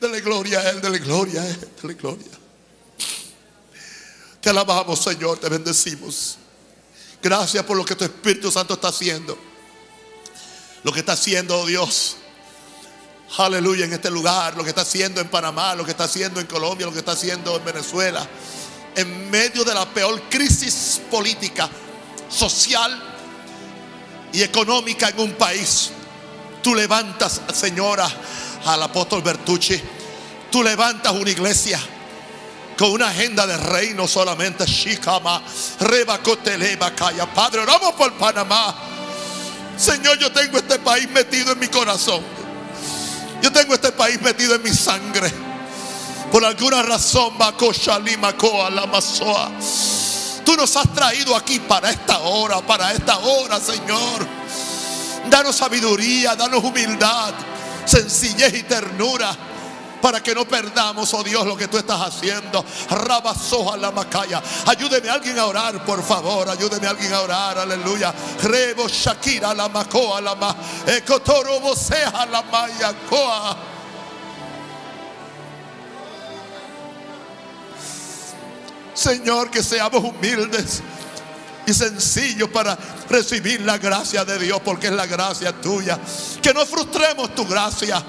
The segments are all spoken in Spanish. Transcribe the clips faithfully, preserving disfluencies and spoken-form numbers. Dele gloria a Él, dele gloria a Él, dele gloria. Te alabamos, Señor, te bendecimos. Gracias por lo que tu Espíritu Santo está haciendo. Lo que está haciendo, oh Dios, aleluya, en este lugar, lo que está haciendo en Panamá, lo que está haciendo en Colombia, lo que está haciendo en Venezuela, en medio de la peor crisis política, social y económica en un país. Tú levantas, Señora, al apóstol Bertucci. Tú levantas una iglesia con una agenda de reino solamente. Shikama, Reba, Coteleba, Calla. Padre, oramos por Panamá. Señor, yo tengo este país metido en mi corazón. Yo tengo este país metido en mi sangre. Por alguna razón, Bakosha, Limacoa, Lamasoa. Tú nos has traído aquí para esta hora, para esta hora, Señor. Danos sabiduría, danos humildad, sencillez y ternura, para que no perdamos, oh Dios, lo que tú estás haciendo. Rabasoja la macaya. Ayúdeme a alguien a orar, por favor. Ayúdeme a alguien a orar, aleluya. Rebo Shakira la macoa la ma. Ecotoro voceja la mayacoa. Señor, que seamos humildes y sencillos para recibir la gracia de Dios, porque es la gracia tuya. Que no frustremos tu gracia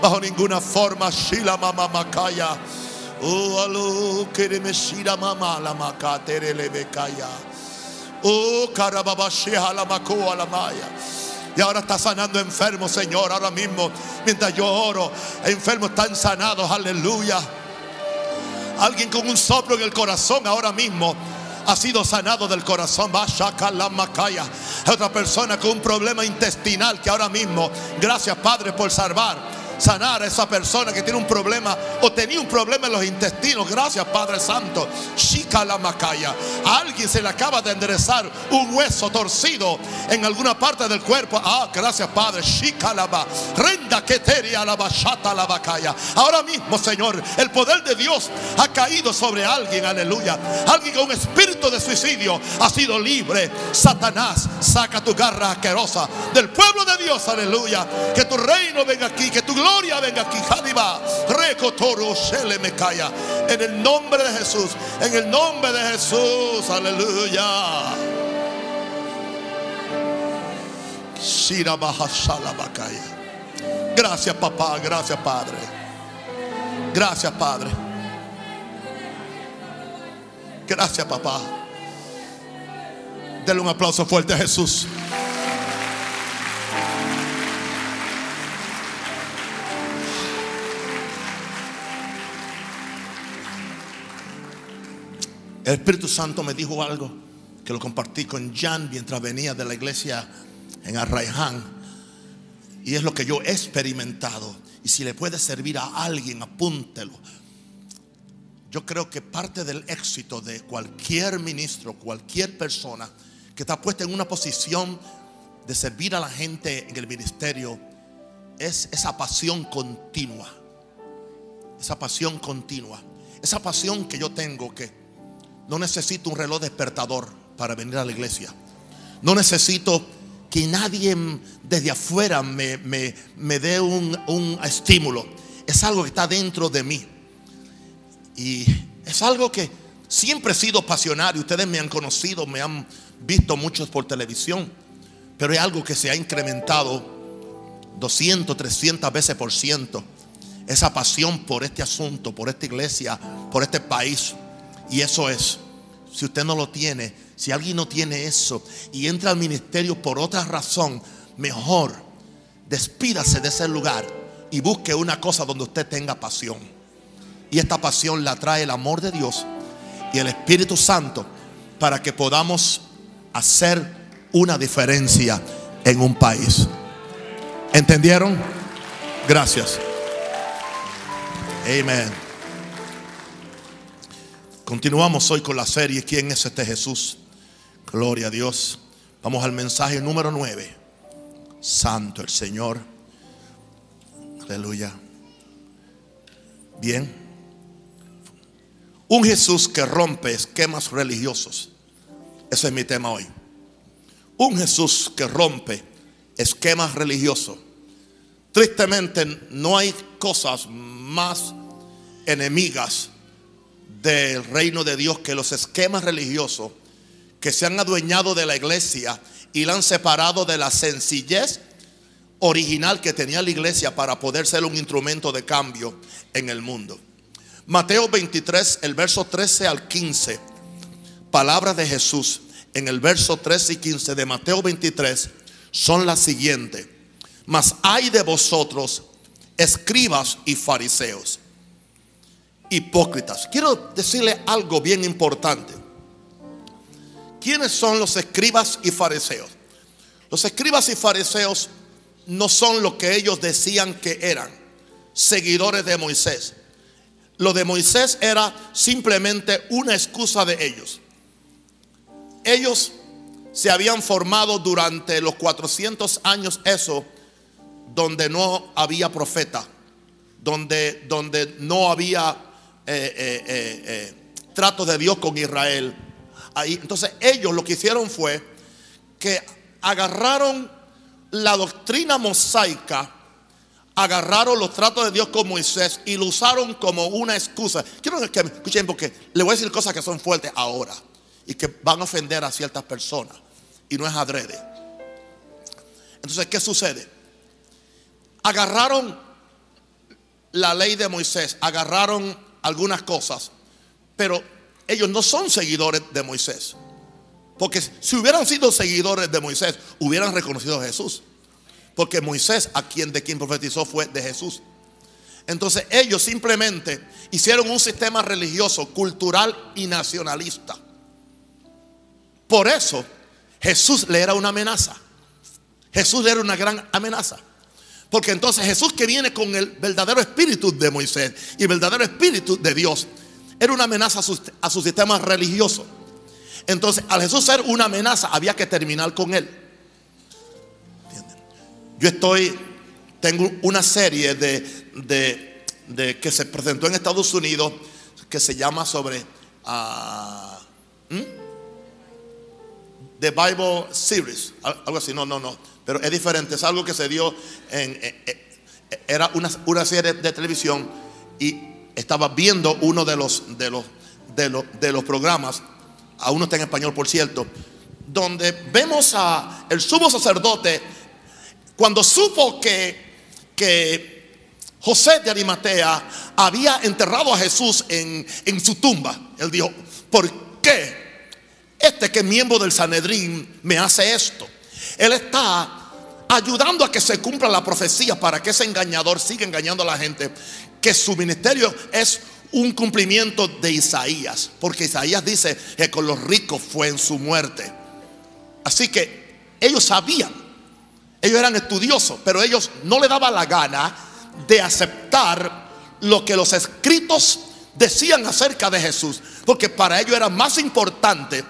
bajo ninguna forma. Shila mama macaya. Oh, aló, quereme shila mama la macatere le becaya. Oh, carababasheja la macoa la maya. Y ahora está sanando enfermos, Señor. Ahora mismo, mientras yo oro, enfermos están sanados, aleluya. Alguien con un soplo en el corazón ahora mismo ha sido sanado del corazón. Hay otra persona con un problema intestinal que ahora mismo, gracias Padre por salvar, sanar a esa persona que tiene un problema o tenía un problema en los intestinos. Gracias Padre Santo. A alguien se le acaba de enderezar un hueso torcido en alguna parte del cuerpo. Ah, gracias Padre. Ahora mismo, Señor, el poder de Dios ha caído sobre alguien, aleluya. Alguien con un espíritu de suicidio ha sido libre. Satanás, saca tu garra asquerosa del pueblo de Dios, aleluya. Que tu reino venga aquí, que tu gloria venga aquí. En el nombre de Jesús, en el nombre de Jesús, aleluya. Gracias papá, gracias Padre. Gracias Padre. Gracias papá. Denle un aplauso fuerte a Jesús. El Espíritu Santo me dijo algo que lo compartí con Jan mientras venía de la iglesia en Arrayán, y es lo que yo he experimentado. Y si le puede servir a alguien, apúntelo. Yo creo que parte del éxito de cualquier ministro, cualquier persona que está puesta en una posición de servir a la gente en el ministerio, es esa pasión continua. Esa pasión continua. Esa pasión que yo tengo, que no necesito un reloj despertador para venir a la iglesia. No necesito que nadie desde afuera me, me, me dé un, un estímulo. Es algo que está dentro de mí. Y es algo que siempre he sido pasional. Ustedes me han conocido, me han visto muchos por televisión. Pero es algo que se ha incrementado doscientas, trescientas veces por ciento. Esa pasión por este asunto, por esta iglesia, por este país. Y eso es, si usted no lo tiene, si alguien no tiene eso y entra al ministerio por otra razón, mejor despídase de ese lugar y busque una cosa donde usted tenga pasión. Y esta pasión la trae el amor de Dios y el Espíritu Santo, para que podamos hacer una diferencia en un país. ¿Entendieron? Gracias. Amén. Continuamos hoy con la serie ¿Quién es este Jesús? Gloria a Dios. Vamos al mensaje número nueve. Santo el Señor. Aleluya. Bien. Un Jesús que rompe esquemas religiosos. Ese es mi tema hoy. Un Jesús que rompe esquemas religiosos. Tristemente no hay cosas más enemigas del reino de Dios que los esquemas religiosos que se han adueñado de la iglesia y la han separado de la sencillez original que tenía la iglesia para poder ser un instrumento de cambio en el mundo. Mateo veintitrés, el verso trece al quince, palabras de Jesús en el verso trece y quince de Mateo veintitrés son las siguientes: mas ay de vosotros, escribas y fariseos, hipócritas. Quiero decirle algo bien importante. ¿Quiénes son los escribas y fariseos? Los escribas y fariseos no son lo que ellos decían que eran, seguidores de Moisés. Lo de Moisés era simplemente una excusa de ellos. Ellos se habían formado durante los cuatrocientos años eso, donde no había profeta, donde, donde no había eh, eh, eh, eh, trato de Dios con Israel. Ahí, entonces ellos lo que hicieron fue que agarraron la doctrina mosaica, agarraron los tratos de Dios con Moisés y lo usaron como una excusa. Quiero que me escuchen, porque le voy a decir cosas que son fuertes ahora y que van a ofender a ciertas personas, y no es adrede. Entonces, ¿qué sucede? Agarraron la ley de Moisés, agarraron algunas cosas, pero ellos no son seguidores de Moisés, porque si hubieran sido seguidores de Moisés hubieran reconocido a Jesús, porque Moisés, a quien de quien profetizó, fue de Jesús. Entonces ellos simplemente hicieron un sistema religioso, cultural y nacionalista. Por eso Jesús le era una amenaza. Jesús le era una gran amenaza, porque entonces Jesús, que viene con el verdadero espíritu de Moisés y el verdadero espíritu de Dios, era una amenaza a su, a su sistema religioso. Entonces, al Jesús ser una amenaza, había que terminar con él. ¿Entienden? Yo estoy, tengo una serie de, de, de que se presentó en Estados Unidos que se llama sobre uh, ¿hmm? The Bible Series, algo así, no, no, no, pero es diferente, es algo que se dio en, en, en era una, una serie de televisión, y estaba viendo uno de los, de los, de los, de los programas, aún no está en español, por cierto, donde vemos a el sumo sacerdote, cuando supo que, que José de Arimatea había enterrado a Jesús en, en su tumba. Él dijo: ¿por qué este, que es miembro del Sanedrín, me hace esto? Él está ayudando a que se cumpla la profecía, para que ese engañador siga engañando a la gente, que su ministerio es un cumplimiento de Isaías, porque Isaías dice que con los ricos fue en su muerte. Así que ellos sabían, ellos eran estudiosos, pero ellos no le daban la gana de aceptar lo que los escritos decían acerca de Jesús, porque para ellos era más importante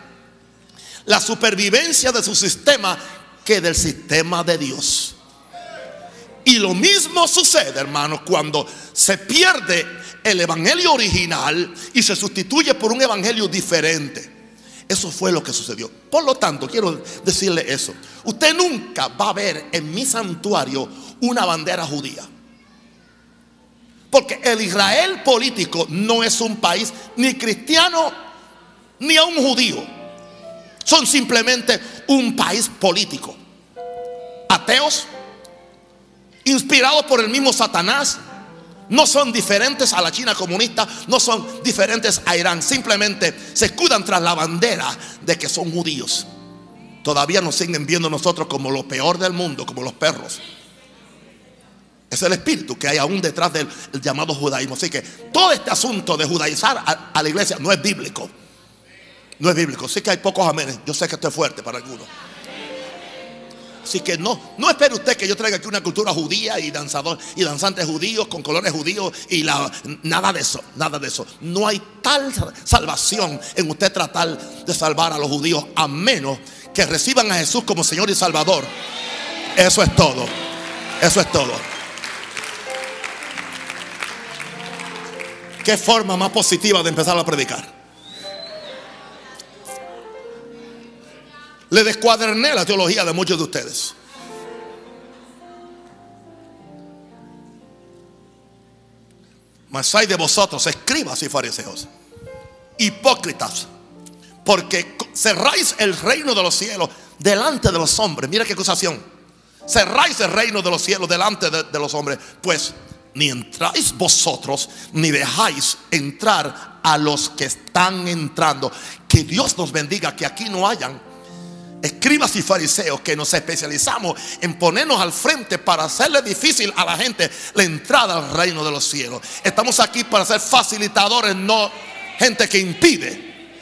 la supervivencia de su sistema que del sistema de Dios. Y lo mismo sucede, hermanos, cuando se pierde el evangelio original y se sustituye por un evangelio diferente. Eso fue lo que sucedió. Por lo tanto, quiero decirle eso: usted nunca va a ver en mi santuario una bandera judía, porque el Israel político no es un país ni cristiano ni aún judío. Son simplemente un país político. Ateos, inspirados por el mismo Satanás. No son diferentes a la China comunista, no son diferentes a Irán. Simplemente se escudan tras la bandera de que son judíos. Todavía nos siguen viendo nosotros como lo peor del mundo, como los perros. Es el espíritu que hay aún detrás del llamado judaísmo. Así que todo este asunto de judaizar a, a la iglesia no es bíblico. No es bíblico. Así que hay pocos amenes. Yo sé que esto es fuerte para algunos. Así que no, no espere usted que yo traiga aquí una cultura judía y danzador y danzantes judíos con colores judíos y la, nada de eso, nada de eso. No hay tal salvación en usted tratar de salvar a los judíos, a menos que reciban a Jesús como Señor y Salvador. Eso es todo. Eso es todo. ¿Qué forma más positiva de empezar a predicar? Le descuaderné la teología de muchos de ustedes. Mas hay de vosotros, escribas y fariseos, hipócritas, porque cerráis el reino de los cielos delante de los hombres. Mira qué acusación. Cerráis el reino de los cielos delante de, de los hombres. Pues ni entráis vosotros, ni dejáis entrar a los que están entrando. Que Dios nos bendiga, que aquí no hayan escribas y fariseos que nos especializamos en ponernos al frente para hacerle difícil a la gente la entrada al reino de los cielos. Estamos aquí para ser facilitadores, no gente que impide.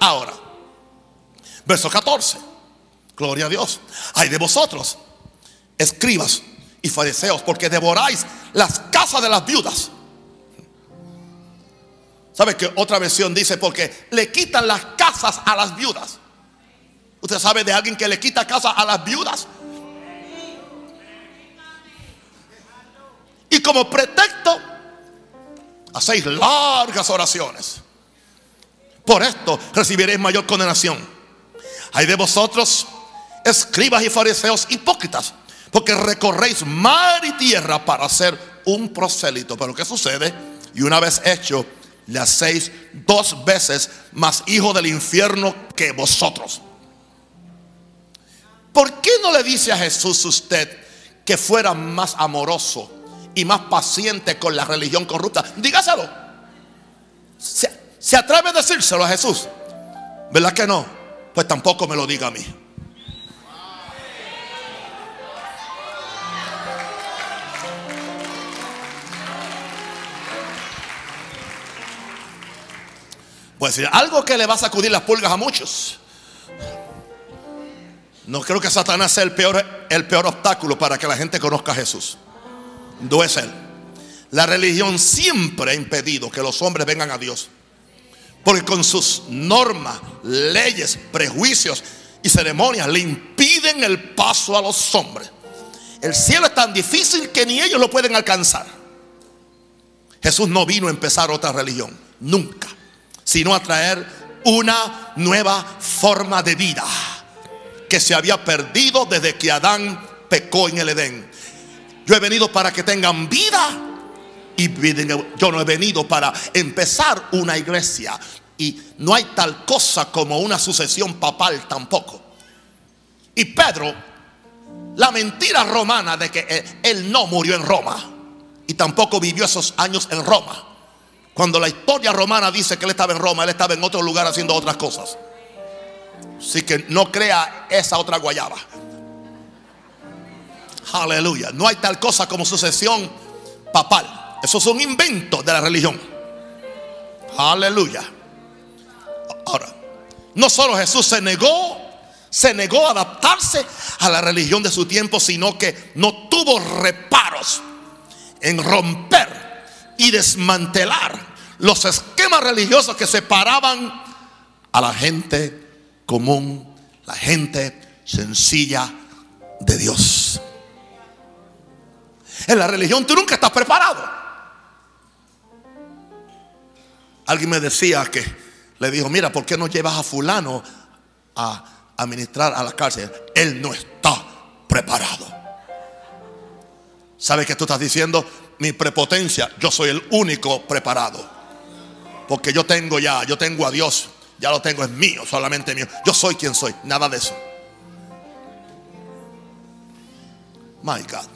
Ahora, verso catorce. Gloria a Dios. Ay de vosotros, escribas y fariseos, porque devoráis las casas de las viudas. ¿Sabe que otra versión dice? Porque le quitan las casas a las viudas. ¿Usted sabe de alguien que le quita casa a las viudas? Y como pretexto, hacéis largas oraciones. Por esto recibiréis mayor condenación. Ay de vosotros, escribas y fariseos hipócritas, porque recorréis mar y tierra para hacer un prosélito. Pero ¿qué sucede? Y una vez hecho, le hacéis dos veces más hijo del infierno que vosotros. ¿Por qué no le dice a Jesús usted que fuera más amoroso y más paciente con la religión corrupta? Dígaselo. Se, se atreve a decírselo a Jesús, ¿verdad que no? Pues tampoco me lo diga a mí. Pues decir algo que le va a sacudir las pulgas a muchos. No creo que Satanás sea el peor, el peor obstáculo para que la gente conozca a Jesús. No es él. La religión siempre ha impedido que los hombres vengan a Dios, porque con sus normas, leyes, prejuicios y ceremonias le impiden el paso a los hombres. El cielo es tan difícil que ni ellos lo pueden alcanzar. Jesús no vino a empezar otra religión, nunca, sino a traer una nueva forma de vida que se había perdido desde que Adán pecó en el Edén. Yo he venido para que tengan vida y yo no he venido para empezar una iglesia. Y no hay tal cosa como una sucesión papal tampoco. Y Pedro, la mentira romana de que él, él no murió en Roma y tampoco vivió esos años en Roma, cuando la historia romana dice que él estaba en Roma, él estaba en otro lugar haciendo otras cosas. Así que no crea esa otra guayaba. Aleluya. No hay tal cosa como sucesión papal. Eso es un invento de la religión. Aleluya. Ahora, no solo Jesús se negó, se negó a adaptarse a la religión de su tiempo, sino que no tuvo reparos en romper y desmantelar los esquemas religiosos que separaban a la gente común, la gente sencilla de Dios. En la religión tú nunca estás preparado. Alguien me decía que le dijo: mira, ¿por qué no llevas a fulano a administrar a la cárcel? Él no está preparado. ¿Sabes qué tú estás diciendo? Mi prepotencia, yo soy el único preparado, porque yo tengo ya, yo tengo a Dios, ya lo tengo, es mío, solamente mío. Yo soy quien soy, nada de eso. My God.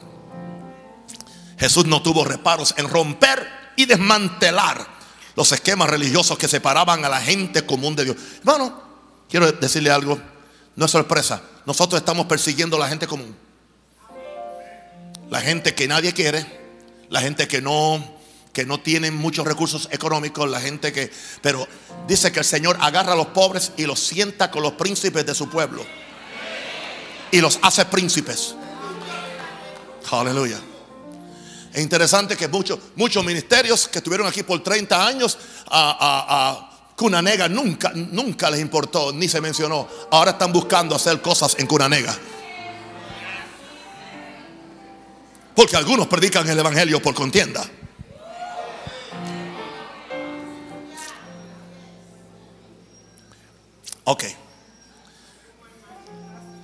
Jesús no tuvo reparos en romper y desmantelar los esquemas religiosos que separaban a la gente común de Dios. Hermano, quiero decirle algo, no es sorpresa, nosotros estamos persiguiendo a la gente común, la gente que nadie quiere, la gente que no, que no tiene muchos recursos económicos, la gente que... Pero dice que el Señor agarra a los pobres y los sienta con los príncipes de su pueblo y los hace príncipes. Aleluya. Es interesante que muchos, muchos ministerios que estuvieron aquí por treinta años a, a, a Cunanega nunca, nunca les importó, ni se mencionó. Ahora están buscando hacer cosas en Cunanega, porque algunos predican el evangelio por contienda. Ok.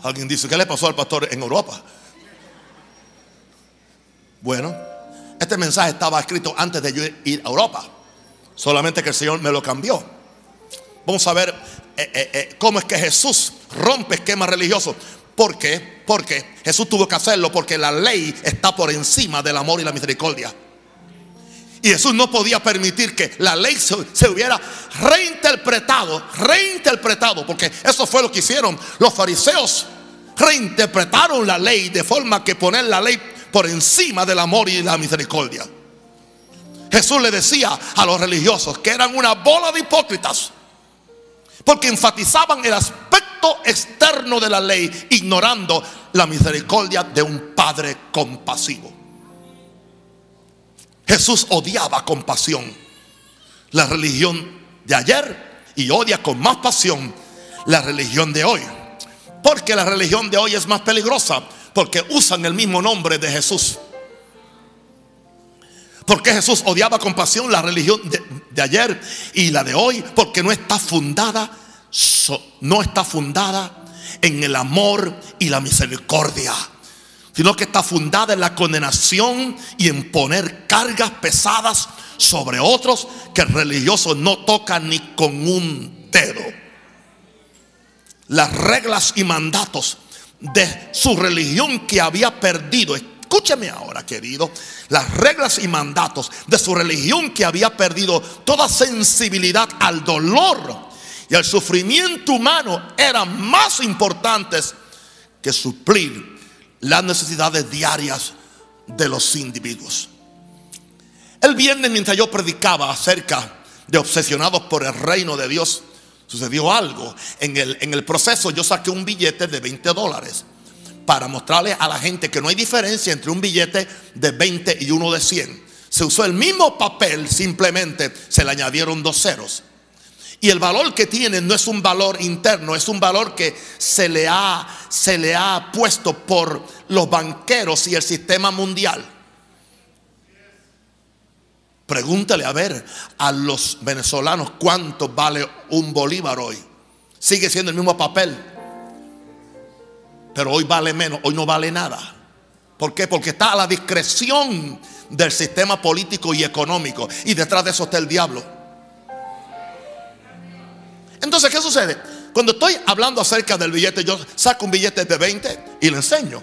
Alguien dice: ¿qué le pasó al pastor en Europa? Bueno, Este mensaje estaba escrito antes de yo ir a Europa, solamente que el Señor me lo cambió. Vamos a ver eh, eh, eh, cómo es que Jesús rompe esquemas religiosos. ¿Por qué? Porque Jesús tuvo que hacerlo, porque la ley está por encima del amor y la misericordia. Y Jesús no podía permitir que la ley se, se hubiera reinterpretado, reinterpretado, porque eso fue lo que hicieron los fariseos. Reinterpretaron la ley de forma que poner la ley por encima del amor y la misericordia. Jesús le decía a los religiosos que eran una bola de hipócritas, porque enfatizaban el aspecto externo de la ley, ignorando la misericordia de un Padre compasivo. Jesús odiaba con pasión la religión de ayer y odia con más pasión la religión de hoy. Porque la religión de hoy es más peligrosa, porque usan el mismo nombre de Jesús. Porque Jesús odiaba con pasión la religión de, de ayer y la de hoy, porque no está fundada, no está fundada en el amor y la misericordia, sino que está fundada en la condenación y en poner cargas pesadas sobre otros que el religioso no toca ni con un dedo. Las reglas y mandatos de su religión que había perdido, escúchame ahora, querido, las reglas y mandatos de su religión que había perdido toda sensibilidad al dolor y al sufrimiento humano, eran más importantes que suplir las necesidades diarias de los individuos. El viernes, mientras yo predicaba acerca de obsesionados por el reino de Dios, sucedió algo. En el, en el proceso yo saqué un billete de veinte dólares para mostrarle a la gente que no hay diferencia entre un billete de veinte y uno de cien. Se usó el mismo papel, simplemente se le añadieron dos ceros. Y el valor que tiene no es un valor interno, es un valor que se le ha, se le ha puesto por los banqueros y el sistema mundial. Pregúntale a ver a los venezolanos cuánto vale un bolívar hoy. Sigue siendo el mismo papel, pero hoy vale menos, hoy no vale nada. ¿Por qué? Porque está a la discreción del sistema político y económico, y detrás de eso está el diablo. Entonces, ¿qué sucede? Cuando estoy hablando acerca del billete, yo saco un billete de veinte y le enseño.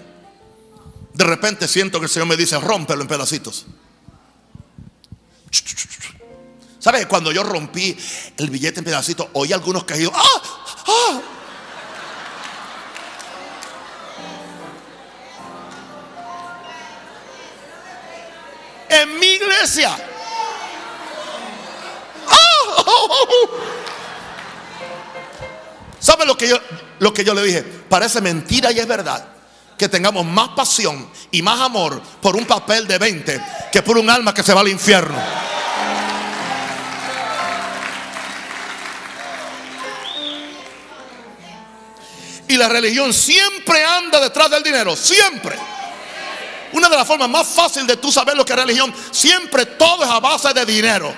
De repente siento que el Señor me dice: rómpelo en pedacitos. ¿Sabes? Cuando yo rompí el billete en pedacitos, oí algunos quejidos. ¡Ah! ¡Ah! En mi iglesia. ¡Ah! ¡Oh! ¿Sabe lo que yo, lo que yo le dije? Parece mentira y es verdad que tengamos más pasión y más amor por un papel de veinte que por un alma que se va al infierno. Y la religión siempre anda detrás del dinero, siempre. Una de las formas más fáciles de tú saber lo que es religión, siempre todo es a base de dinero.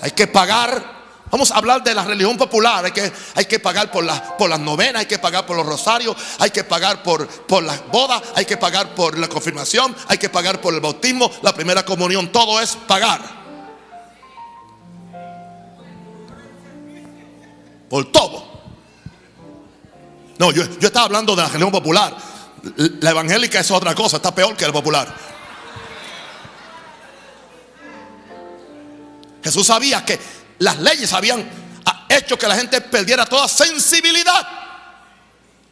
Hay que pagar. Vamos a hablar de la religión popular. Hay que, hay que pagar por las, por las novenas, hay que pagar por los rosarios, hay que pagar por, por las bodas, hay que pagar por la confirmación, hay que pagar por el bautismo, la primera comunión. Todo es pagar. Por todo. No, yo, yo estaba hablando de la religión popular. La evangélica es otra cosa, está peor que la popular. Jesús sabía que las leyes habían hecho que la gente perdiera toda sensibilidad.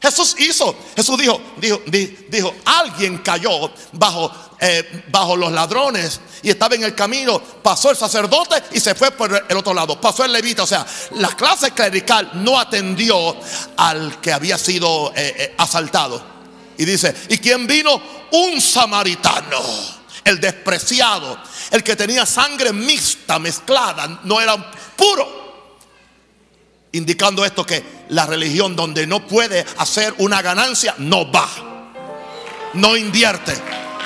Jesús hizo, Jesús dijo, dijo, dijo alguien cayó bajo, eh, bajo los ladrones y estaba en el camino, pasó el sacerdote y se fue por el otro lado, pasó el levita. O sea, la clase clerical no atendió al que había sido eh, eh, asaltado. Y dice, ¿y quién vino? Un samaritano. El despreciado, el que tenía sangre mixta, mezclada, no era puro. Indicando esto, que la religión donde no puede hacer una ganancia, no va, no invierte,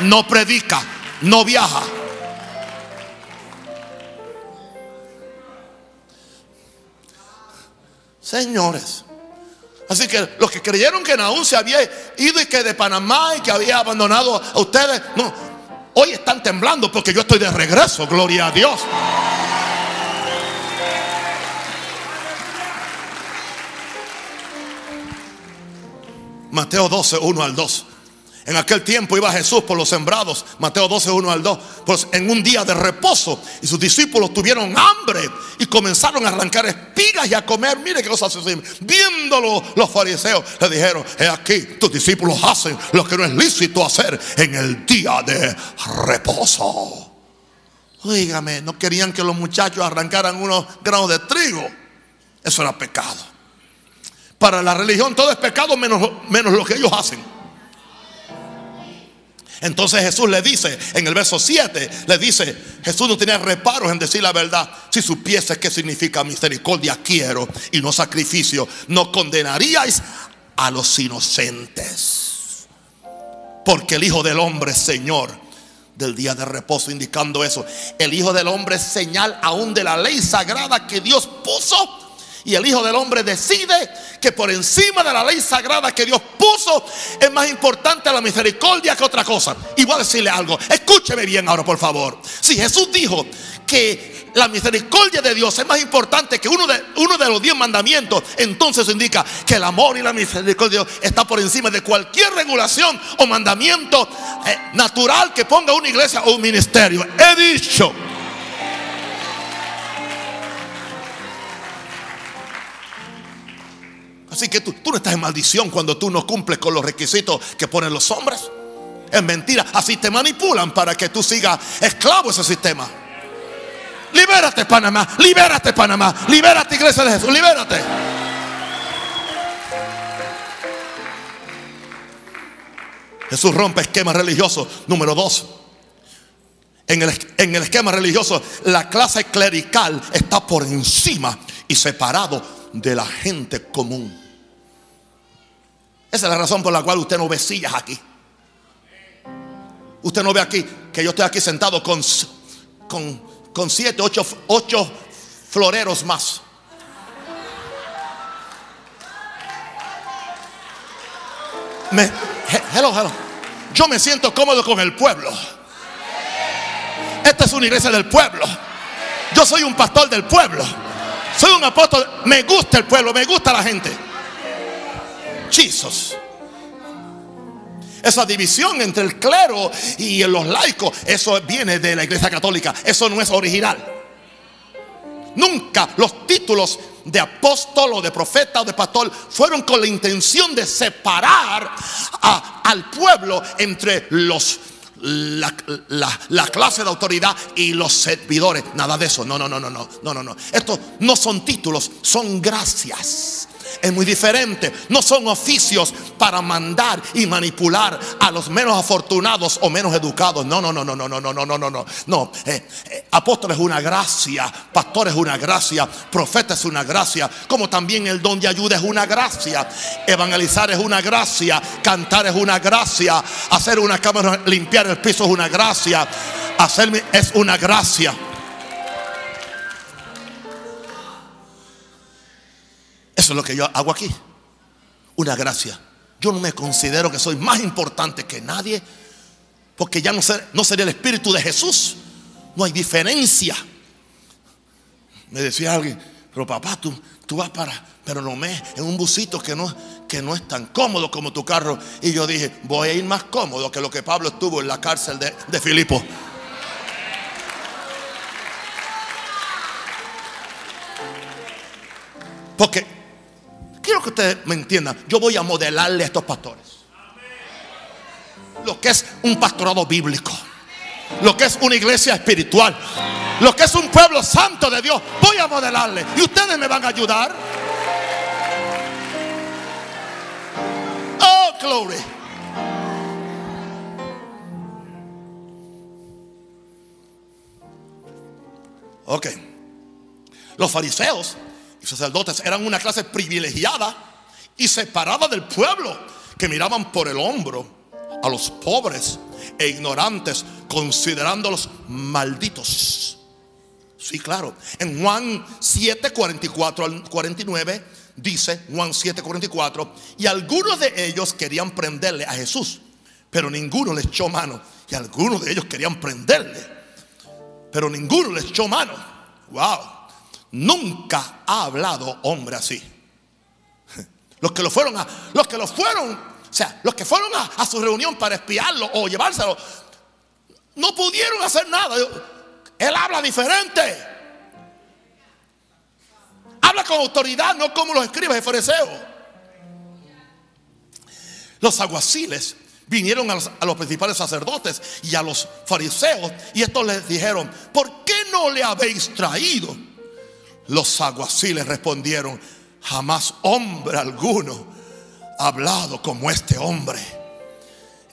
no predica, no viaja. Señores, Así que los que creyeron que Nahum se había ido y que de Panamá y que había abandonado a ustedes, no, hoy están temblando porque yo estoy de regreso, gloria a Dios. Mateo doce, uno al dos. En aquel tiempo iba Jesús por los sembrados, Mateo doce, uno al dos, pues en un día de reposo, y sus discípulos tuvieron hambre y comenzaron a arrancar espigas y a comer. Mire qué cosa sucede. Viéndolo los fariseos le dijeron: he aquí, tus discípulos hacen lo que no es lícito hacer en el día de reposo. Oígame, no querían que los muchachos arrancaran unos granos de trigo. Eso era pecado. Para la religión todo es pecado menos, menos lo que ellos hacen. Entonces Jesús le dice, en el verso siete, le dice, Jesús no tenía reparos en decir la verdad. Si supieses qué significa misericordia quiero y no sacrificio, no condenaríais a los inocentes. Porque el Hijo del Hombre es Señor del día de reposo, indicando eso. El Hijo del Hombre es señal aún de la ley sagrada que Dios puso. Y el Hijo del Hombre decide que por encima de la ley sagrada que Dios puso es más importante la misericordia que otra cosa. Y voy a decirle algo, escúcheme bien ahora por favor. Si Jesús dijo que la misericordia de Dios es más importante que uno de, uno de los diez mandamientos, entonces indica que el amor y la misericordia de Dios está por encima de cualquier regulación o mandamiento eh, natural que ponga una iglesia o un ministerio. He dicho... Así que tú, tú no estás en maldición cuando tú no cumples con los requisitos que ponen los hombres. Es mentira. Así te manipulan para que tú sigas esclavo ese sistema. Libérate Panamá, libérate Panamá, libérate iglesia de Jesús, libérate. Jesús rompe esquemas religiosos. Número dos. En el, en el esquema religioso, la clase clerical está por encima y separado de la gente común. Esa es la razón por la cual usted no ve sillas aquí. Usted no ve aquí que yo estoy aquí sentado con, con, con siete, ocho, ocho floreros más. Me, hello, hello. Yo me siento cómodo con el pueblo. Esta es una iglesia del pueblo. Yo soy un pastor del pueblo. Soy un apóstol. Me gusta el pueblo, me gusta la gente. Jesús. Esa división entre el clero y los laicos, eso viene de la iglesia católica. Eso no es original. Nunca los títulos de apóstol o de profeta o de pastor fueron con la intención de separar a, al pueblo entre los la, la, la clase de autoridad y los servidores. Nada de eso. No, no, no, no, no, no, no. Estos no son títulos, son gracias. Es muy diferente. No son oficios para mandar y manipular a los menos afortunados o menos educados. No, no, no, no, no, no, no, no, no, no, no. No. Eh, eh, apóstol es una gracia, pastor es una gracia, profeta es una gracia, como también el don de ayuda es una gracia, evangelizar es una gracia, cantar es una gracia, hacer una cámara, limpiar el piso es una gracia, hacerme es una gracia. Eso es lo que yo hago aquí. Una gracia. Yo no me considero que soy más importante que nadie, porque ya no, ser, no sería el espíritu de Jesús. No hay diferencia. Me decía alguien: pero papá, tú, tú vas para Pernomé en un busito que no, que no es tan cómodo como tu carro. Y yo dije: voy a ir más cómodo que lo que Pablo estuvo en la cárcel de, de Filipo. Porque quiero que ustedes me entiendan. Yo voy a modelarle a estos pastores lo que es un pastorado bíblico, lo que es una iglesia espiritual, lo que es un pueblo santo de Dios. Voy a modelarle y ustedes me van a ayudar. Oh, glory. Ok. Los fariseos y sacerdotes eran una clase privilegiada y separada del pueblo, que miraban por el hombro a los pobres e ignorantes, considerándolos malditos. Sí, claro. En Juan siete, cuarenta y cuatro al cuarenta y nueve Dice Juan siete cuarenta y cuatro, y algunos de ellos querían prenderle a Jesús, pero ninguno le echó mano. Y algunos de ellos querían prenderle, pero ninguno le echó mano. Wow. Nunca ha hablado hombre así. Los que lo fueron a, los que lo fueron, o sea, los que fueron a, a su reunión para espiarlo o llevárselo, no pudieron hacer nada. Él habla diferente. Habla con autoridad, no como los escribas y fariseos. Los aguaciles vinieron a los, a los principales sacerdotes y a los fariseos, y estos les dijeron: ¿por qué no le habéis traído? Los aguaciles respondieron: jamás hombre alguno ha hablado como este hombre.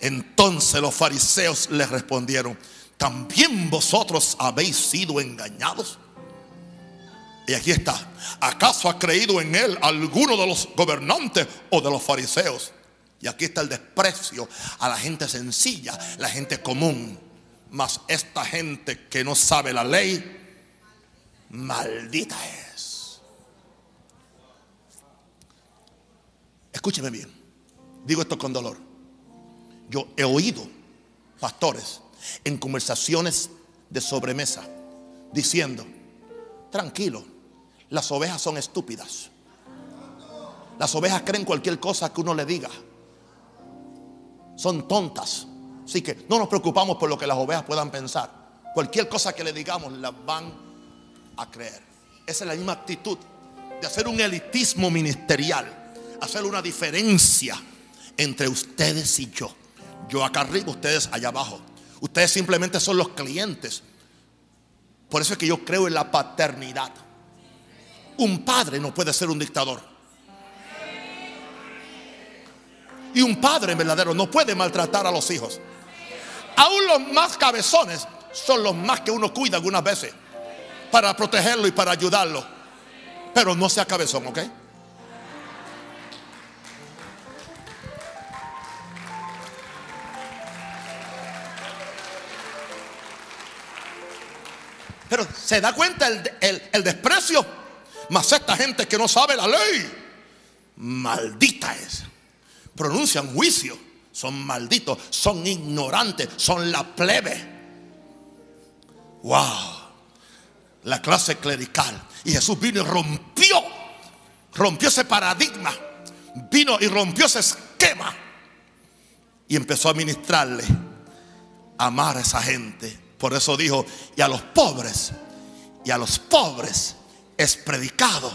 Entonces los fariseos les respondieron: ¿también vosotros habéis sido engañados? Y aquí está: ¿acaso ha creído en él alguno de los gobernantes o de los fariseos? Y aquí está el desprecio a la gente sencilla, la gente común. Mas esta gente que no sabe la ley, maldita es. Escúcheme bien, digo esto con dolor. Yo he oído pastores en conversaciones de sobremesa diciendo: tranquilo, las ovejas son estúpidas. Las ovejas creen cualquier cosa que uno le diga. Son tontas. Así que no nos preocupamos por lo que las ovejas puedan pensar. Cualquier cosa que le digamos las van a creer. Esa es la misma actitud de hacer un elitismo ministerial. Hacer una diferencia entre ustedes y yo. Yo acá arriba, ustedes allá abajo. Ustedes simplemente son los clientes. Por eso es que yo creo en la paternidad. Un padre no puede ser un dictador. Y un padre verdadero no puede maltratar a los hijos. Aún los más cabezones son los más que uno cuida algunas veces, para protegerlo y para ayudarlo. Pero no sea cabezón, ¿ok? Pero se da cuenta el, el, el desprecio. Mas esta gente que no sabe la ley, maldita es. Pronuncian juicio, son malditos, son ignorantes, son la plebe. Wow. La clase clerical. Y Jesús vino y rompió, rompió ese paradigma, vino y rompió ese esquema, y empezó a ministrarle, a amar a esa gente. Por eso dijo: y a los pobres, y a los pobres es predicado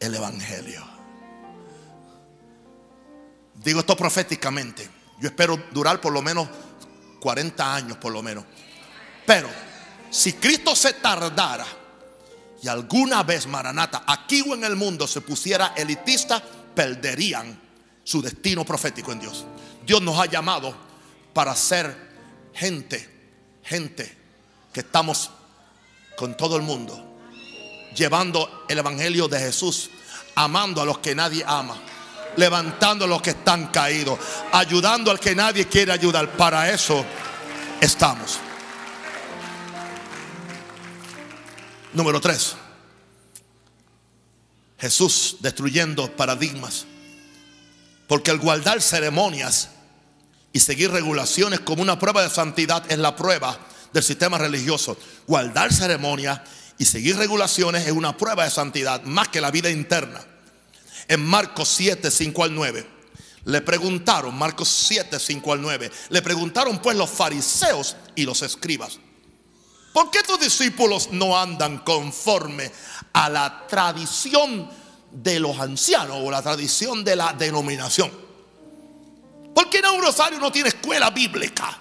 el evangelio. Digo esto proféticamente. Yo espero durar por lo menos cuarenta años por lo menos. Pero si Cristo se tardara y alguna vez, Maranata, aquí o en el mundo se pusiera elitista, perderían su destino profético en Dios. Dios nos ha llamado para ser gente, gente que estamos con todo el mundo, llevando el evangelio de Jesús, amando a los que nadie ama, levantando a los que están caídos, ayudando al que nadie quiere ayudar. Para eso estamos. Número tres, Jesús destruyendo paradigmas. Porque el guardar ceremonias y seguir regulaciones como una prueba de santidad es la prueba del sistema religioso. Guardar ceremonias y seguir regulaciones es una prueba de santidad más que la vida interna. En Marcos siete, cinco al nueve le preguntaron, Marcos siete, cinco al nueve, le preguntaron pues los fariseos y los escribas: ¿por qué tus discípulos no andan conforme a la tradición de los ancianos o la tradición de la denominación? ¿Por qué no un rosario no tiene escuela bíblica?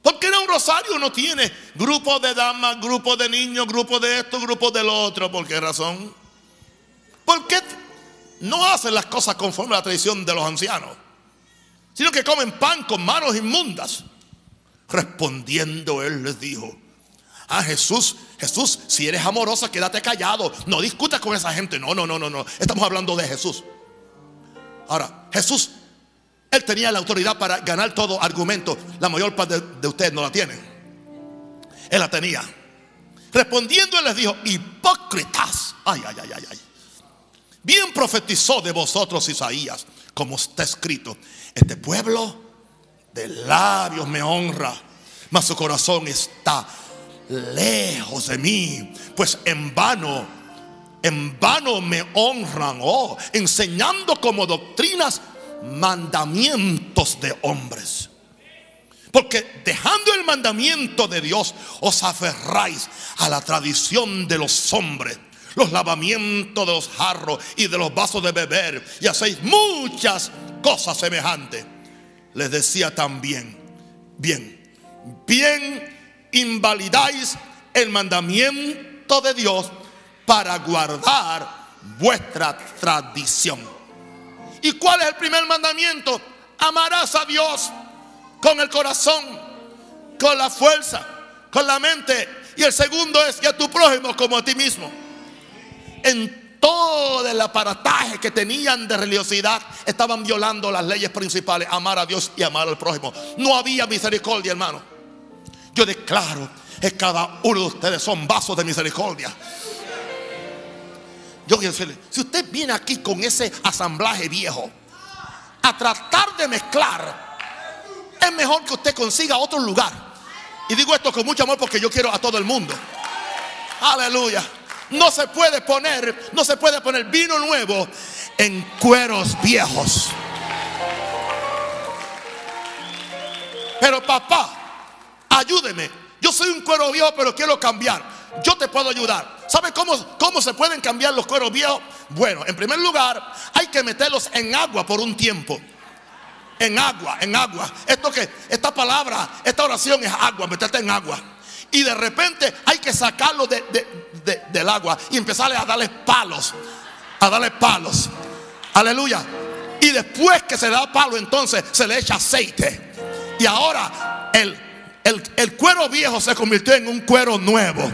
¿Por qué no un rosario no tiene grupo de damas, grupo de niños, grupo de esto, grupo del otro? ¿Por qué razón? ¿Por qué no hacen las cosas conforme a la tradición de los ancianos, sino que comen pan con manos inmundas? Respondiendo él les dijo: ah, Jesús, Jesús, si eres amorosa, quédate callado, no discutas con esa gente. No, no, no, no, no. Estamos hablando de Jesús. Ahora, Jesús, él tenía la autoridad para ganar todo argumento. La mayor parte de, de ustedes no la tienen. Él la tenía. Respondiendo les dijo: hipócritas. Ay, ay, ay, ay, ay. Bien profetizó de vosotros Isaías, como está escrito: este pueblo de labios me honra, mas su corazón está lejos de mí, pues en vano, en vano me honran, oh, enseñando como doctrinas mandamientos de hombres. Porque dejando el mandamiento de Dios, os aferráis a la tradición de los hombres, los lavamientos de los jarros y de los vasos de beber, y hacéis muchas cosas semejantes. Les decía también: bien, bien invalidáis el mandamiento de Dios para guardar vuestra tradición. ¿Y cuál es el primer mandamiento? Amarás a Dios con el corazón, con la fuerza, con la mente. Y el segundo es: y a tu prójimo como a ti mismo. En todo el aparataje que tenían de religiosidad, estaban violando las leyes principales: amar a Dios y amar al prójimo. No había misericordia, hermano. Yo declaro que cada uno de ustedes son vasos de misericordia. Yo quiero decirle, si usted viene aquí con ese asamblaje viejo a tratar de mezclar, es mejor que usted consiga otro lugar. Y digo esto con mucho amor porque yo quiero a todo el mundo. Aleluya. No se puede poner, no se puede poner vino nuevo en cueros viejos. Pero papá, ayúdeme. Yo soy un cuero viejo, pero quiero cambiar. Yo te puedo ayudar. ¿Sabe cómo, cómo se pueden cambiar los cueros viejos? Bueno, en primer lugar, hay que meterlos en agua por un tiempo. En agua, en agua. Esto que, esta palabra, esta oración es agua, meterte en agua. Y de repente hay que sacarlo de, de, de, del agua y empezarle a darle palos. A darle palos. Aleluya. Y después que se le da palo, entonces se le echa aceite. Y ahora el El, el cuero viejo se convirtió en un cuero nuevo.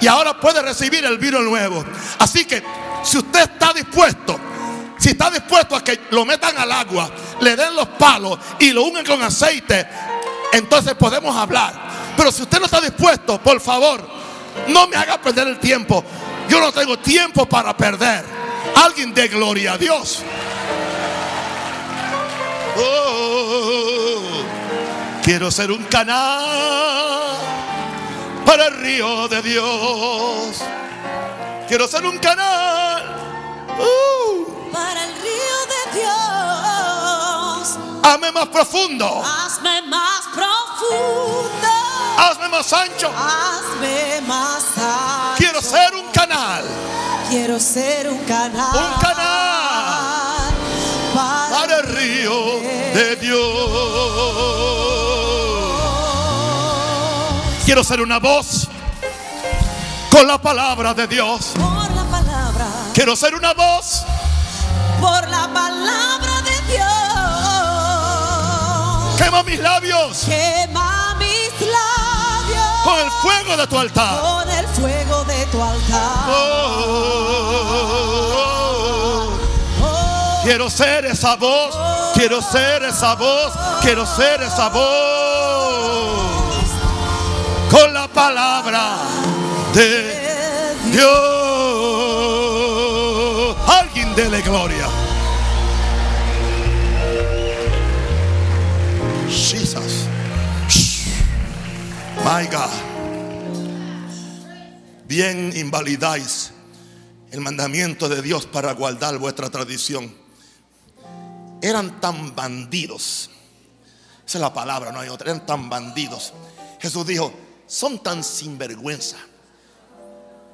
Y ahora puede recibir el vino nuevo. Así que si usted está dispuesto, si está dispuesto a que lo metan al agua, le den los palos y lo unen con aceite, entonces podemos hablar. Pero si usted no está dispuesto, por favor, no me haga perder el tiempo. Yo no tengo tiempo para perder. Alguien dé gloria a Dios. Oh, quiero ser un canal para el río de Dios. Quiero ser un canal uh. para el río de Dios. Hazme más profundo. Hazme más profundo. Hazme más ancho. Hazme más ancho. Quiero ser un canal. Quiero ser un canal. Un canal para, para el río de Dios. Quiero ser una voz con la palabra de Dios. Por la palabra. Quiero ser una voz por la palabra de Dios. Quema mis labios. Quema mis labios. Con el fuego de tu altar. Con el fuego de tu altar. Oh, oh, oh, oh, oh. Quiero ser esa voz. Quiero ser esa voz. Quiero ser esa voz. Con la palabra de Dios. Alguien dele gloria. Jesus. My God. Bien invalidáis el mandamiento de Dios para guardar vuestra tradición. Eran tan bandidos. Esa es la palabra, no hay otra. Eran tan bandidos. Jesús dijo: son tan sinvergüenza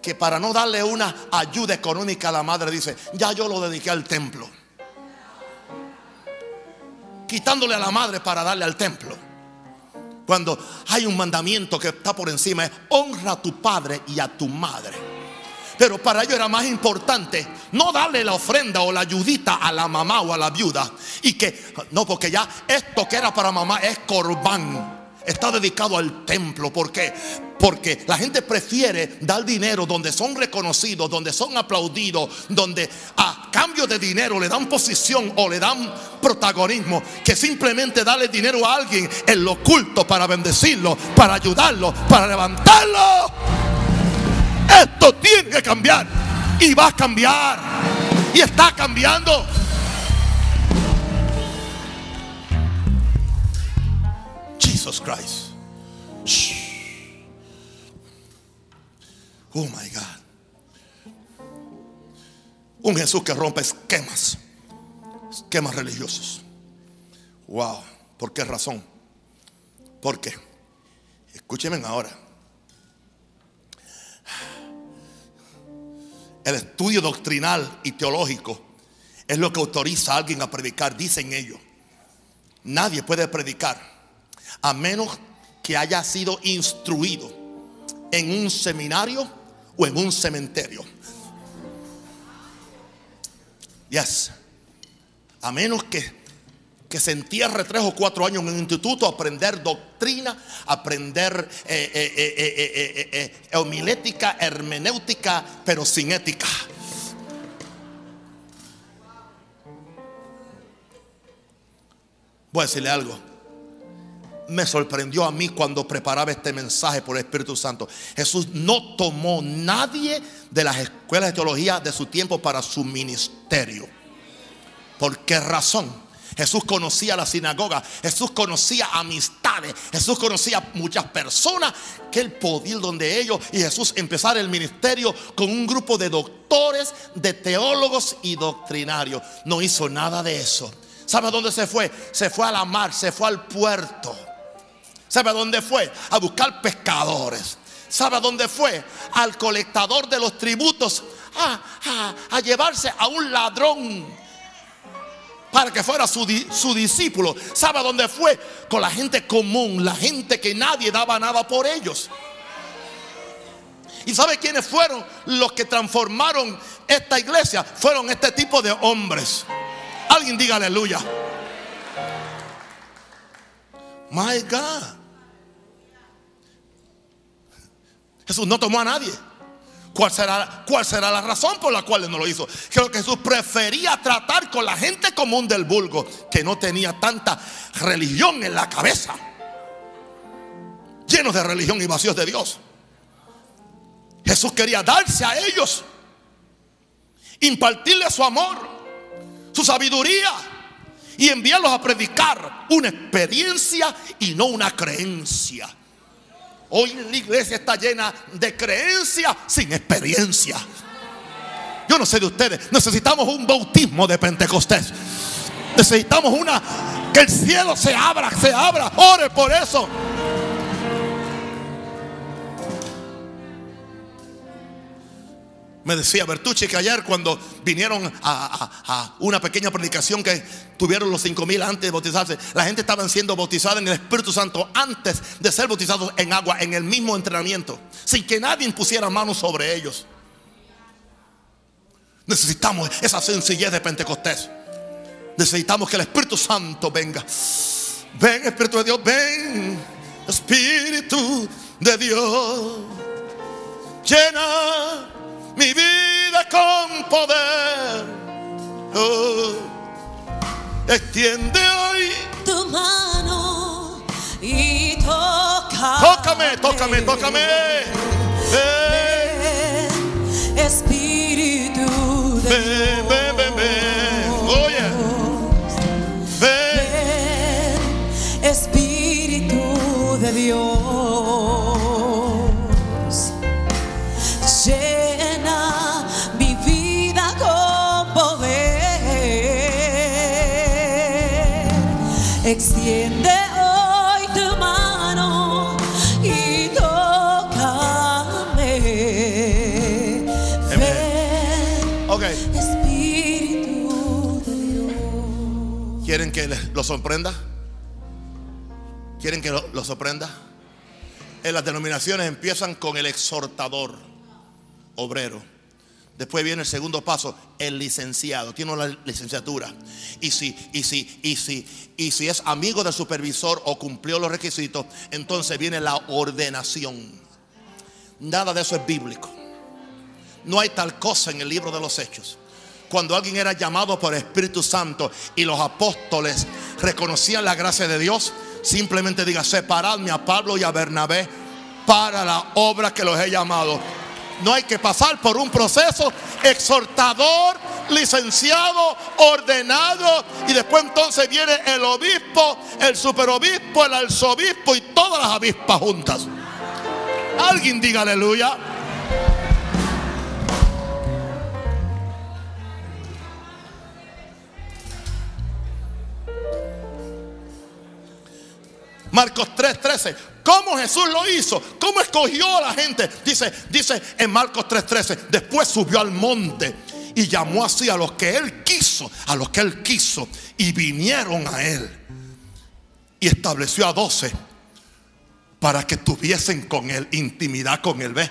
que para no darle una ayuda económica a la madre dice: ya yo lo dediqué al templo. Quitándole a la madre para darle al templo, cuando hay un mandamiento que está por encima, es: honra a tu padre y a tu madre. Pero para ello era más importante no darle la ofrenda o la ayudita a la mamá o a la viuda. Y que no, porque ya esto que era para mamá es corbán, está dedicado al templo. ¿Por qué? Porque la gente prefiere dar dinero donde son reconocidos, donde son aplaudidos, donde a cambio de dinero le dan posición o le dan protagonismo, que simplemente darle dinero a alguien en lo oculto para bendecirlo, para ayudarlo, para levantarlo. Esto tiene que cambiar. Y va a cambiar. Y está cambiando. Jesus Christ. Shh. Oh my God. Un Jesús que rompe esquemas, esquemas religiosos. Wow, ¿por qué razón? ¿Por qué? Escúchenme ahora. El estudio doctrinal y teológico es lo que autoriza a alguien a predicar, dicen ellos. Nadie puede predicar a menos que haya sido instruido en un seminario o en un cementerio. Yes. A menos que, que se entierre tres o cuatro años en un instituto a aprender doctrina, aprender eh, eh, eh, eh, eh, eh, eh, homilética, hermenéutica, pero sin ética. Voy a decirle algo. Me sorprendió a mí cuando preparaba este mensaje por el Espíritu Santo. Jesús no tomó nadie de las escuelas de teología de su tiempo para su ministerio. ¿Por qué razón? Jesús conocía la sinagoga, Jesús conocía amistades, Jesús conocía muchas personas que él podía ir donde ellos, y Jesús empezar el ministerio con un grupo de doctores, de teólogos y doctrinarios. No hizo nada de eso. ¿Sabe a dónde se fue? Se fue a la mar, se fue al puerto. ¿Sabe a dónde fue? A buscar pescadores. ¿Sabe a dónde fue? Al colectador de los tributos. A, a, a llevarse a un ladrón para que fuera su, su discípulo. ¿Sabe a dónde fue? Con la gente común, la gente que nadie daba nada por ellos. ¿Y sabe quiénes fueron los que transformaron esta iglesia? Fueron este tipo de hombres. Alguien diga aleluya. My God. Jesús no tomó a nadie. ¿Cuál será, cuál será la razón por la cual no lo hizo? Creo que Jesús prefería tratar con la gente común del vulgo, que no tenía tanta religión en la cabeza, llenos de religión y vacíos de Dios. Jesús quería darse a ellos, impartirles su amor, su sabiduría, y enviarlos a predicar una experiencia y no una creencia. Hoy la iglesia está llena de creencia sin experiencia. Yo no sé de ustedes, necesitamos un bautismo de Pentecostés. Necesitamos una, que el cielo se abra, se abra. Ore por eso. Me decía Bertucci que ayer, cuando vinieron a, a, a una pequeña predicación que tuvieron los cinco mil antes de bautizarse, la gente estaban siendo bautizada en el Espíritu Santo antes de ser bautizados en agua, en el mismo entrenamiento, sin que nadie impusiera manos sobre ellos. Necesitamos esa sencillez de Pentecostés. Necesitamos que el Espíritu Santo venga. Ven, Espíritu de Dios, ven, Espíritu de Dios, llena mi vida con poder. Oh, extiende hoy tu mano y toca. Tócame, tócame, tócame. Ven, Espíritu de Dios. Ven, ven, ven, ven. Oye. Ven, ven, Espíritu de Dios. Llena mi vida con poder. Extiende hoy tu mano y tócame. Ven, okay. Espíritu de Dios. ¿Quieren que lo sorprenda? ¿Quieren que lo, lo sorprenda? En las denominaciones empiezan con el exhortador obrero. Después viene el segundo paso, el licenciado. Tiene una licenciatura. Y si, y si, y si, y si es amigo del supervisor o cumplió los requisitos, entonces viene la ordenación. Nada de eso es bíblico. No hay tal cosa en el libro de los Hechos. Cuando alguien era llamado por el Espíritu Santo y los apóstoles reconocían la gracia de Dios, simplemente diga: separadme a Pablo y a Bernabé para la obra que los he llamado. No hay que pasar por un proceso exhortador, licenciado, ordenado, y después entonces viene el obispo, el superobispo, el arzobispo y todas las avispas juntas. Alguien diga aleluya. Marcos tres trece. ¿Cómo Jesús lo hizo? ¿Cómo escogió a la gente? Dice, dice en Marcos tres trece, después subió al monte y llamó así a los que él quiso, a los que él quiso, y vinieron a él. Y estableció a doce para que tuviesen con él intimidad con él, ¿ves?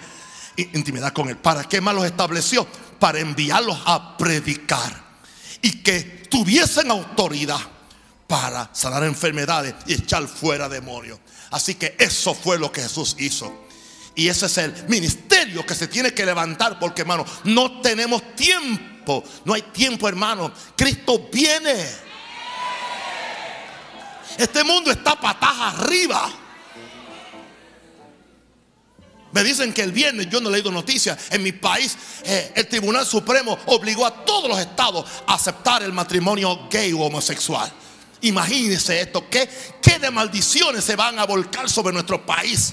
Intimidad con él. ¿Para qué más los estableció? Para enviarlos a predicar y que tuviesen autoridad para sanar enfermedades y echar fuera demonios. Así que eso fue lo que Jesús hizo. Y ese es el ministerio que se tiene que levantar. Porque, hermano, no tenemos tiempo. No hay tiempo, hermano. Cristo viene. Este mundo está patas arriba. Me dicen que el viernes, yo no he leído noticias, en mi país eh, el Tribunal Supremo obligó a todos los estados a aceptar el matrimonio gay o homosexual. Imagínense esto, ¿qué, qué de maldiciones se van a volcar sobre nuestro país?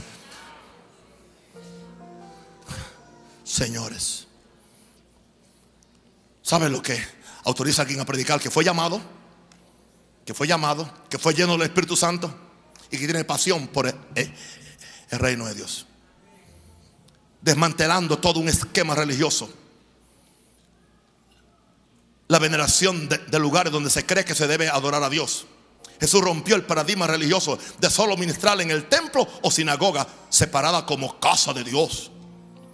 Señores, ¿saben lo que autoriza a alguien a predicar? Que fue llamado, que fue llamado, que fue lleno del Espíritu Santo y que tiene pasión por el, el, el reino de Dios. Desmantelando todo un esquema religioso. La veneración de, de lugares donde se cree que se debe adorar a Dios. Jesús rompió el paradigma religioso de solo ministrar en el templo o sinagoga, separada como casa de Dios.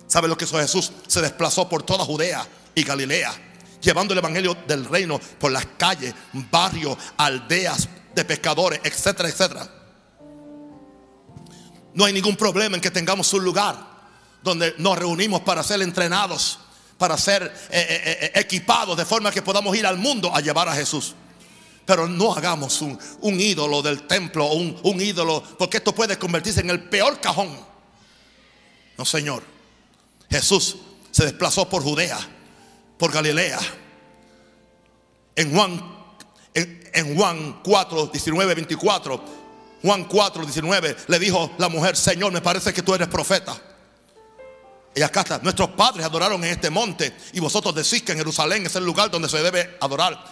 ¿Sabe lo que hizo Jesús? Se desplazó por toda Judea y Galilea, llevando el evangelio del reino por las calles, barrios, aldeas de pescadores, etcétera, etcétera. No hay ningún problema en que tengamos un lugar donde nos reunimos para ser entrenados, para ser eh, eh, equipados de forma que podamos ir al mundo a llevar a Jesús. Pero no hagamos un, un ídolo del templo, un, un ídolo, porque esto puede convertirse en el peor cajón. No, señor. Jesús se desplazó por Judea, por Galilea. En Juan, en, en Juan cuatro, diecinueve, veinticuatro, Juan cuatro, diecinueve, le dijo la mujer: Señor, me parece que tú eres profeta. Y acá está, nuestros padres adoraron en este monte y vosotros decís que en Jerusalén es el lugar donde se debe adorar.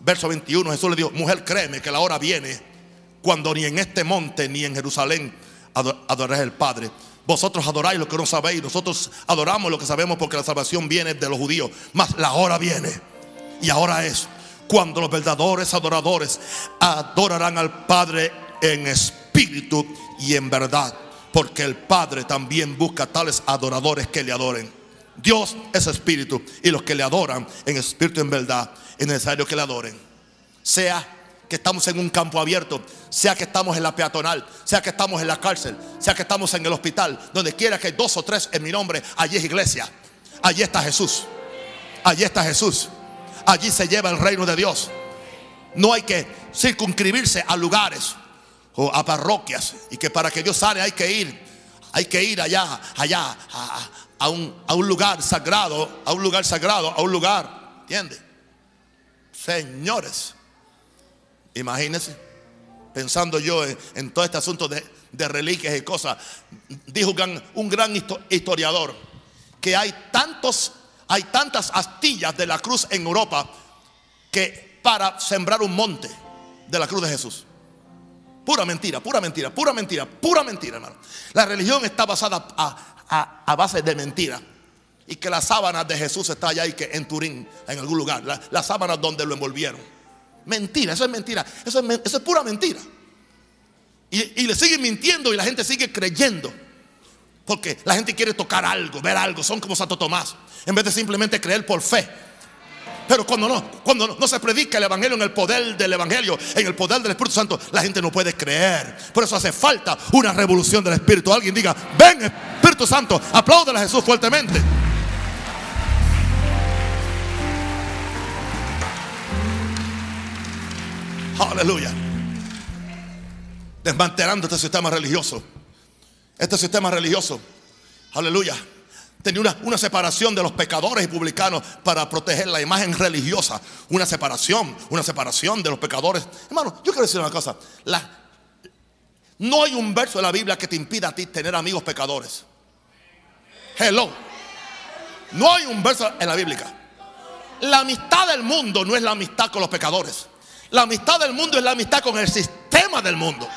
Verso veintiuno, Jesús le dijo: mujer, créeme que la hora viene cuando ni en este monte ni en Jerusalén adoráis al Padre. Vosotros adoráis lo que no sabéis, nosotros adoramos lo que sabemos, porque la salvación viene de los judíos. Mas la hora viene, y ahora es, cuando los verdaderos adoradores adorarán al Padre en espíritu y en verdad, porque el Padre también busca tales adoradores que le adoren. Dios es espíritu, y los que le adoran en espíritu y en verdad, es necesario que le adoren. Sea que estamos en un campo abierto, sea que estamos en la peatonal, sea que estamos en la cárcel, sea que estamos en el hospital, donde quiera que hay dos o tres en mi nombre, allí es iglesia. Allí está Jesús. Allí está Jesús. Allí se lleva el reino de Dios. No hay que circunscribirse a lugares o a parroquias, y que para que Dios sane hay que ir, hay que ir allá, allá, a, a, un, a un lugar sagrado, a un lugar sagrado, a un lugar, ¿entiendes? Señores, imagínense, pensando yo en, en todo este asunto de, de reliquias y cosas. Dijo un gran historiador que hay tantos, hay tantas astillas de la cruz en Europa que para sembrar un monte de la cruz de Jesús. Pura mentira, pura mentira, pura mentira, pura mentira, hermano. La religión está basada a, a, a base de mentira. Y que la sábana de Jesús está allá, y que en Turín, en algún lugar, la, la sábana donde lo envolvieron. Mentira, eso es mentira, eso es, eso es pura mentira. Y, y le siguen mintiendo y la gente sigue creyendo. Porque la gente quiere tocar algo, ver algo, son como Santo Tomás, en vez de simplemente creer por fe. Pero cuando no, cuando no, no se predica el evangelio en el poder del evangelio, en el poder del Espíritu Santo, la gente no puede creer. Por eso hace falta una revolución del Espíritu. Alguien diga: ven, Espíritu Santo. Apláudale a Jesús fuertemente. Aleluya. Desmantelando este sistema religioso. Este sistema religioso. Aleluya. Tenía una, una separación de los pecadores y publicanos para proteger la imagen religiosa. Una separación, una separación de los pecadores. Hermano, yo quiero decir una cosa. La, no hay un verso de la Biblia que te impida a ti tener amigos pecadores. Hello. No hay un verso en la Biblia. La amistad del mundo no es la amistad con los pecadores. La amistad del mundo es la amistad con el sistema del mundo.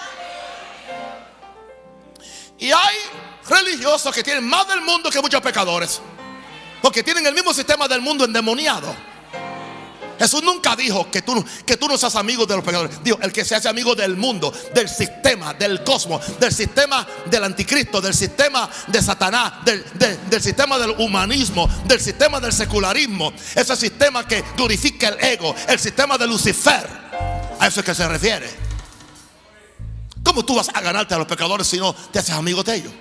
Y hay religiosos que tienen más del mundo que muchos pecadores, porque tienen el mismo sistema del mundo endemoniado. Jesús nunca dijo que tú, que tú no seas amigo de los pecadores. Dijo, el que se hace amigo del mundo, del sistema, del cosmos, del sistema del anticristo, del sistema de Satanás, del, del, del sistema del humanismo, del sistema del secularismo, ese sistema que glorifica el ego, el sistema de Lucifer. A eso es que se refiere. ¿Cómo tú vas a ganarte a los pecadores si no te haces amigo de ellos?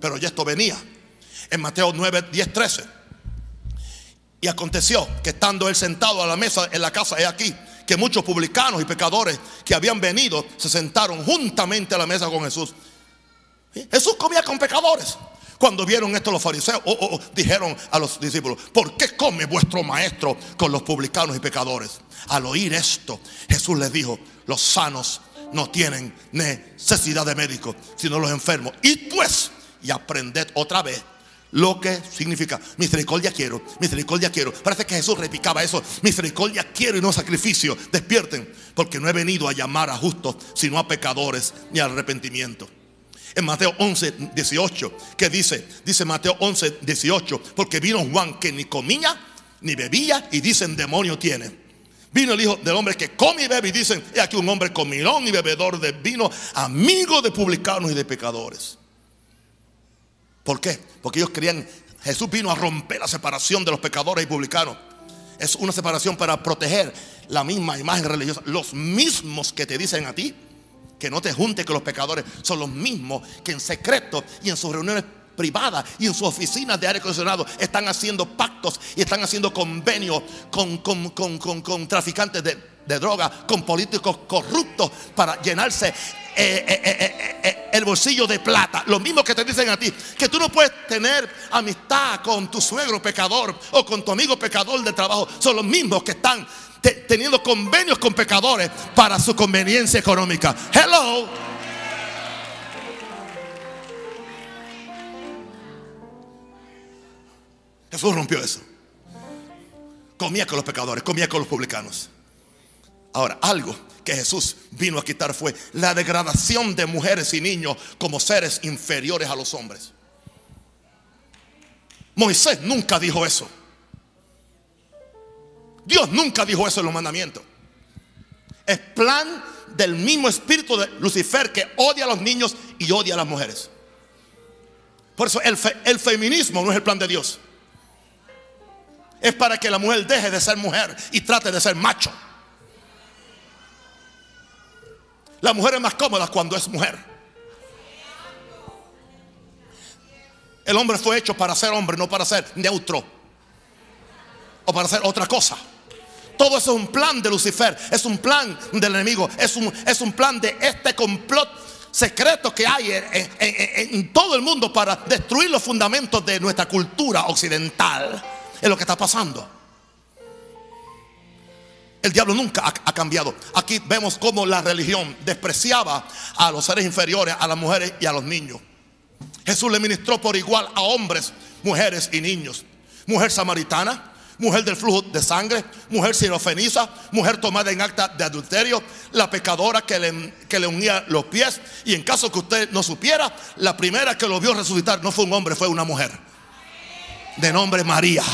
Pero ya esto venía. En Mateo nueve, diez, trece. Y aconteció que estando él sentado a la mesa en la casa, he aquí que muchos publicanos y pecadores que habían venido se sentaron juntamente a la mesa con Jesús. ¿Sí? Jesús comía con pecadores. Cuando vieron esto los fariseos oh, oh, oh, dijeron a los discípulos: ¿por qué come vuestro maestro con los publicanos y pecadores? Al oír esto, Jesús les dijo: los sanos no tienen necesidad de médicos, sino los enfermos. Y pues, y aprended otra vez lo que significa misericordia quiero, misericordia quiero. Parece que Jesús repicaba eso: misericordia quiero y no sacrificio. Despierten, porque no he venido a llamar a justos, sino a pecadores ni al arrepentimiento. En Mateo once, dieciocho, ¿qué dice? Dice Mateo once, dieciocho: porque vino Juan, que ni comía ni bebía, y dicen: demonio tiene. Vino el hijo del hombre, que come y bebe, y dicen: he aquí un hombre comilón y bebedor de vino, amigo de publicanos y de pecadores. ¿Por qué? Porque ellos creían. Jesús vino a romper la separación de los pecadores y publicanos. Es una separación para proteger la misma imagen religiosa. Los mismos que te dicen a ti que no te juntes con los pecadores son los mismos que en secreto y en sus reuniones privadas y en sus oficinas de aire acondicionado están haciendo pactos y están haciendo convenios con, con, con, con, con traficantes de, de drogas, con políticos corruptos, para llenarse Eh, eh, eh, eh, el bolsillo de plata. Los mismos que te dicen a ti que tú no puedes tener amistad con tu suegro pecador o con tu amigo pecador de trabajo, son los mismos que están te, teniendo convenios con pecadores para su conveniencia económica. Hello. Jesús rompió eso. Comía con los pecadores, comía con los publicanos. Ahora, algo que Jesús vino a quitar fue la degradación de mujeres y niños como seres inferiores a los hombres. Moisés nunca dijo eso. Dios nunca dijo eso en los mandamientos. Es plan del mismo espíritu de Lucifer, que odia a los niños y odia a las mujeres. Por eso el, fe, el feminismo no es el plan de Dios. Es para que la mujer deje de ser mujer y trate de ser macho. La mujer es más cómoda cuando es mujer. El hombre fue hecho para ser hombre, no para ser neutro o para ser otra cosa. Todo eso es un plan de Lucifer, es un plan del enemigo, es un, es un plan de este complot secreto que hay en, en, en, en todo el mundo para destruir los fundamentos de nuestra cultura occidental. Es lo que está pasando. El diablo nunca ha, ha cambiado. Aquí vemos cómo la religión despreciaba a los seres inferiores, a las mujeres y a los niños. Jesús le ministró por igual a hombres, mujeres y niños. Mujer samaritana, mujer del flujo de sangre, mujer sirofeniza, mujer tomada en acta de adulterio, la pecadora que le, que le unía los pies. Y en caso que usted no supiera, la primera que lo vio resucitar no fue un hombre, fue una mujer de nombre María.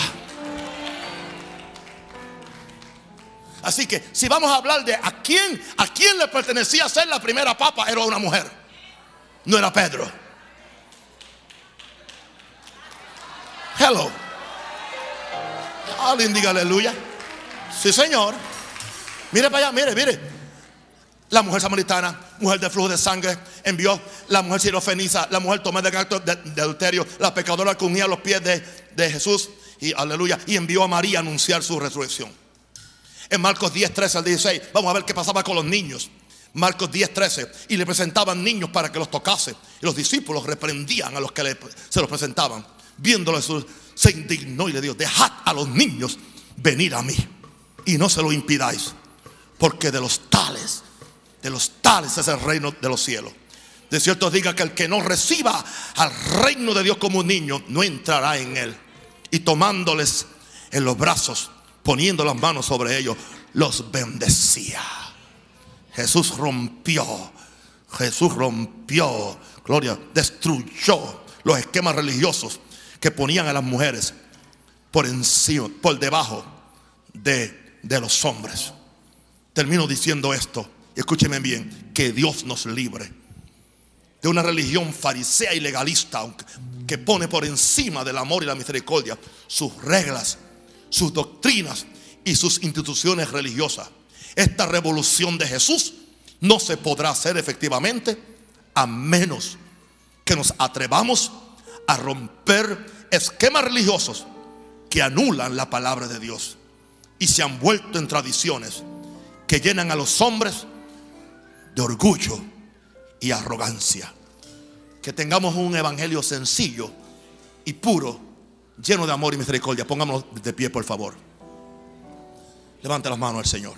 Así que si vamos a hablar de a quién, a quién le pertenecía ser la primera papa, era una mujer, no era Pedro. Hello. Alguien diga aleluya. Sí, señor. Mire para allá, mire, mire. La mujer samaritana, mujer de flujo de sangre, envió la mujer sirofeniza, la mujer tomada de acto de, de adulterio, la pecadora que unía los pies de, de Jesús, y aleluya, y envió a María a anunciar su resurrección. En Marcos diez, trece al dieciséis, vamos a ver qué pasaba con los niños. Marcos diez, trece. Y le presentaban niños para que los tocase. Y los discípulos reprendían a los que le, se los presentaban. Viéndolo Jesús se indignó y le dijo: dejad a los niños venir a mí y no se lo impidáis, porque de los tales, de los tales es el reino de los cielos. De cierto os digo que el que no reciba al reino de Dios como un niño, no entrará en él. Y tomándoles en los brazos, poniendo las manos sobre ellos, los bendecía. Jesús rompió, Jesús rompió, gloria, destruyó los esquemas religiosos que ponían a las mujeres por encima, por debajo de, de los hombres. Termino diciendo esto, y escúcheme bien, que Dios nos libre de una religión farisea y legalista que pone por encima del amor y la misericordia sus reglas, sus doctrinas y sus instituciones religiosas. Esta revolución de Jesús no se podrá hacer efectivamente a menos que nos atrevamos a romper esquemas religiosos que anulan la palabra de Dios y se han vuelto en tradiciones que llenan a los hombres de orgullo y arrogancia. Que tengamos un evangelio sencillo y puro, lleno de amor y misericordia. Pongámonos de pie, por favor. Levante las manos al Señor.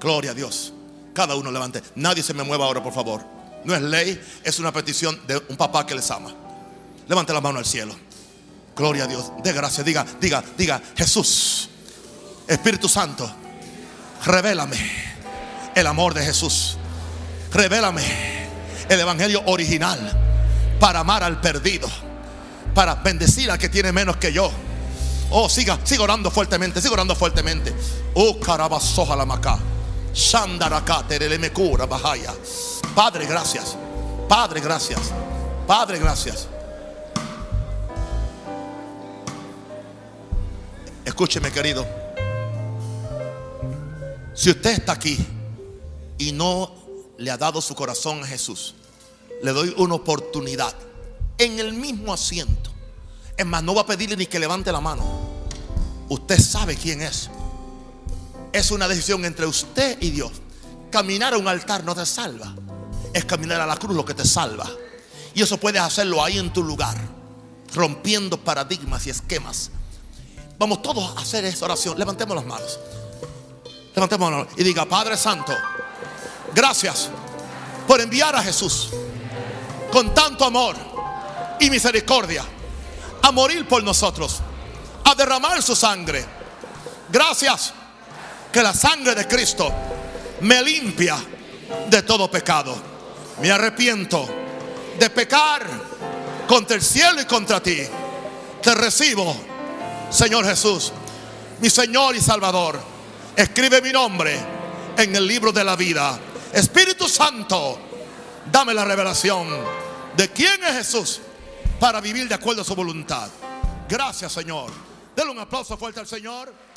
Gloria a Dios. Cada uno levante. Nadie se me mueva ahora, por favor. No es ley, es una petición de un papá que les ama. Levante las manos al cielo. Gloria a Dios. De gracia. Diga, diga, diga: Jesús, Espíritu Santo, revélame el amor de Jesús. Revélame el evangelio original para amar al perdido, para bendecir al que tiene menos que yo. Oh, siga, siga orando fuertemente, siga orando fuertemente. Oh, carabasoja la maca. Bahaya. Padre, gracias. Padre, gracias. Padre, gracias. Escúcheme, querido. Si usted está aquí y no le ha dado su corazón a Jesús, le doy una oportunidad en el mismo asiento. Es más, no va a pedirle ni que levante la mano. Usted sabe quién es. Es una decisión entre usted y Dios. Caminar a un altar no te salva, es caminar a la cruz lo que te salva. Y eso puedes hacerlo ahí en tu lugar, rompiendo paradigmas y esquemas. Vamos todos a hacer esa oración. Levantemos las manos. Levantemos las manos y diga: Padre Santo, gracias por enviar a Jesús con tanto amor y misericordia a morir por nosotros, a derramar su sangre. Gracias que la sangre de Cristo me limpia de todo pecado. Me arrepiento de pecar contra el cielo y contra ti. Te recibo, Señor Jesús, mi Señor y Salvador. Escribe mi nombre en el libro de la vida. Espíritu Santo, dame la revelación de quién es Jesús para vivir de acuerdo a su voluntad. Gracias, Señor. Denle un aplauso fuerte al Señor.